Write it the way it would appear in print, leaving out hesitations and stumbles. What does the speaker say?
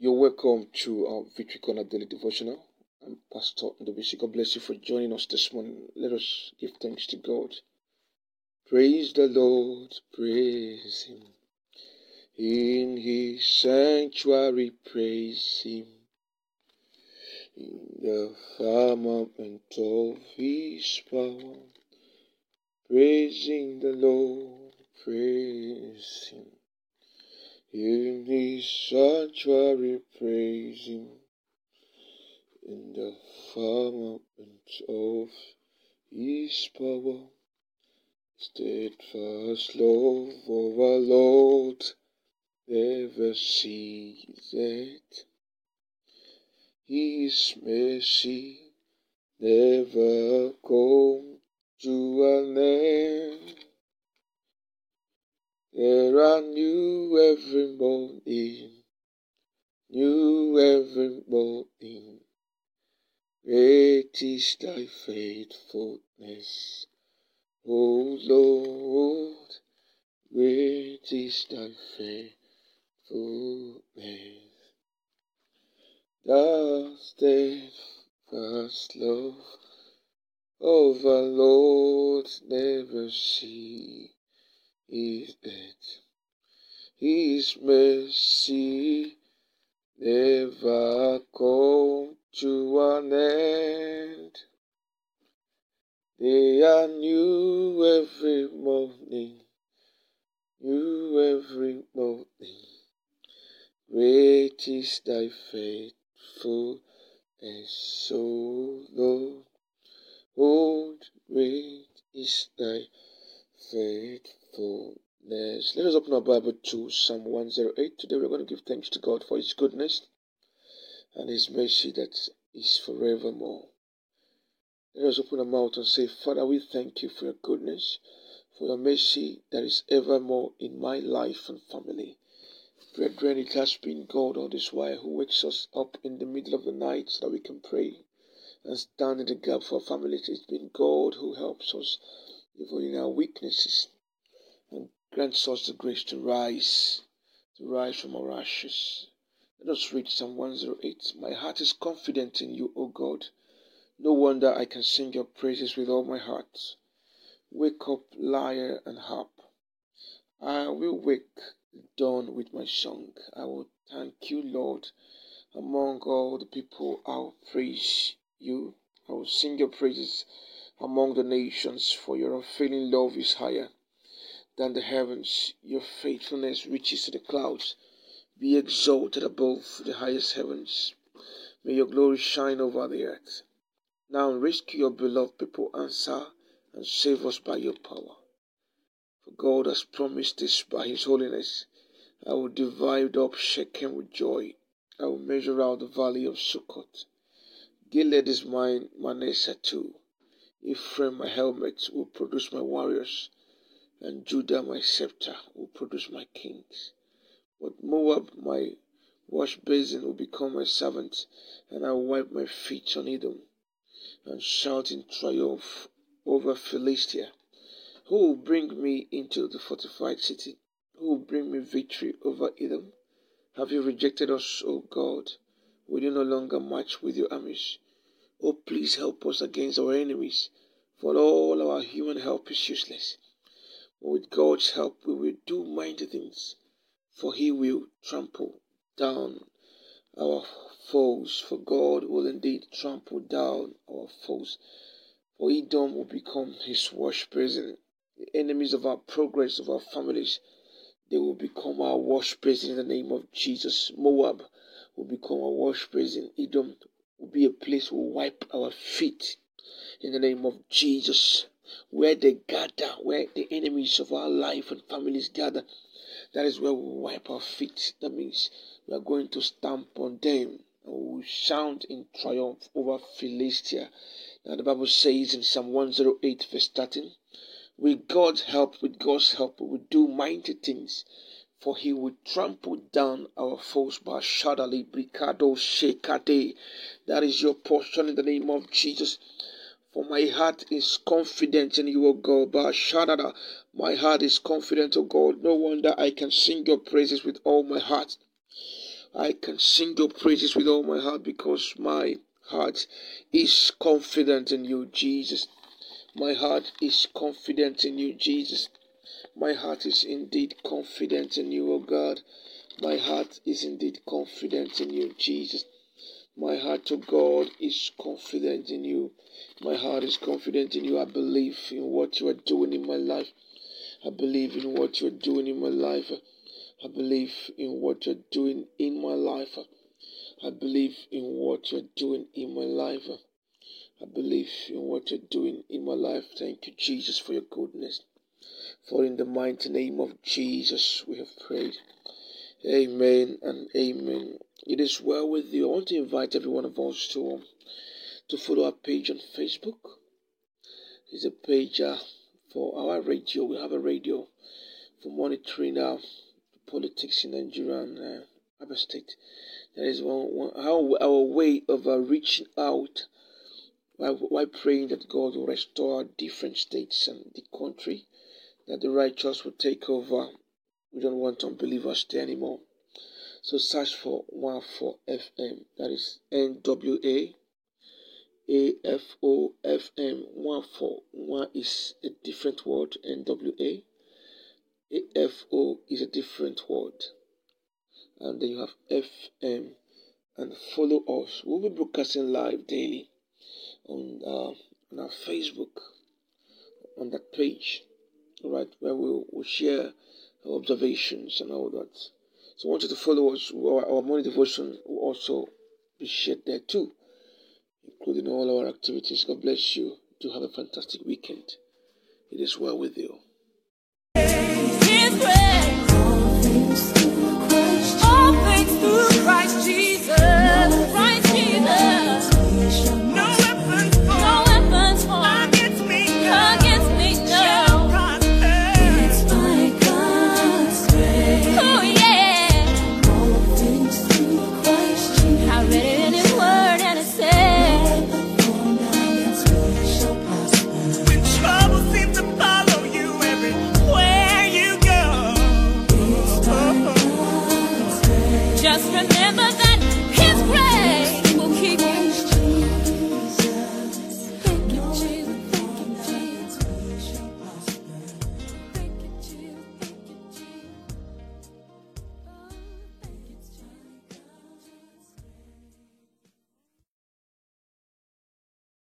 You're welcome to our Victory Corner Daily Devotional. I'm Pastor Ndobisi. God bless you for joining us this morning. Let us give thanks to God. Praise the Lord, praise Him. In His sanctuary, praise Him. In the firmament of His power, praising the Lord, praise Him. In His sanctuary, praise Him. In the firmament of His power, steadfast love of our Lord never ceaseth. His mercy never come to an end. There are new every morning. Great is thy faithfulness, O Lord, great is thy faithfulness. The steadfast love of our Lord never ceaseth. His mercy never come to an end. They are new every morning. Great is thy faith. Full and so Lord, old great is thy faithfulness. Let us open our Bible to Psalm 108. Today we're going to give thanks to God for His goodness and His mercy that is forevermore. Let us open our mouth and say, Father, we thank you for your goodness, for your mercy that is evermore in my life and family. Brethren, it has been God all this while who wakes us up in the middle of the night so that we can pray and stand in the gap for our families. It's been God who helps us even in our weaknesses and grants us the grace to rise from our ashes. Let us read Psalm 108. My heart is confident in you, O God. No wonder I can sing your praises with all my heart. Wake up, lyre and harp. I will wake done with my song. I will thank you, Lord. Among all the people, I will praise you. I will sing your praises among the nations, for your unfailing love is higher than the heavens. Your faithfulness reaches to the clouds. Be exalted above the highest heavens. May your glory shine over the earth. Now rescue your beloved people. Answer and save us by your power. God has promised this by His holiness. I will divide up Shechem with joy. I will measure out the valley of Sukkot. Gilead is mine, Manasseh too. Ephraim, my helmet, will produce my warriors, and Judah, my scepter, will produce my kings. But Moab, my wash basin, will become my servant, and I will wipe my feet on Edom, and shout in triumph over Philistia. Who will bring me into the fortified city? Who will bring me victory over Edom? Have you rejected us, O God? Will you no longer march with your armies? Oh, please help us against our enemies, for all our human help is useless. But with God's help, we will do mighty things, for He will trample down our foes, for God will indeed trample down our foes, for Edom will become His wash basin. The enemies of our progress, of our families, they will become our wash basin in the name of Jesus. Moab will become our wash basin. Edom will be a place we wipe our feet in the name of Jesus. Where they gather, where the enemies of our life and families gather, that is where we wipe our feet. That means we are going to stamp on them. We shout in triumph over Philistia. Now the Bible says in Psalm 108 verse 13, with God's help, we will do mighty things, for He will trample down our foes by Shadali Bricado Shekade. That is your portion in the name of Jesus. For my heart is confident in you, O God. By Shadada, my heart is confident, O God. No wonder I can sing your praises with all my heart. I can sing your praises with all my heart because my heart is confident in you, Jesus. My heart is confident in you, Jesus. My heart is indeed confident in you, O God. My heart is indeed confident in you, Jesus. My heart, O God, is confident in you. My heart is confident in you. I believe in what you are doing in my life. I believe in what you are doing in my life. I believe in what you are doing in my life. I believe in what you are doing in my life. I believe in what you're doing in my life. Thank you, Jesus, for your goodness. For in the mighty name of Jesus, we have prayed. Amen and amen. It is well with you. I want to invite every one of us to follow our page on Facebook. It's a page for our radio. We have a radio for monitoring politics in Nigeria and Abia State. That is our way of reaching out while praying that God will restore our different states and the country, that the righteous will take over. We don't want unbelievers there anymore. So search for 104 FM. That is NWA AFO FM. 104. 1 is a different word. NWA AFO is a different word. And then you have FM. And follow us. We'll be broadcasting live daily on our Facebook, on that page, right, where we'll share our observations and all that. So I want you to follow us. Our morning devotion will also be shared there too, including all our activities. God bless you. Do have a fantastic weekend. It is well with you.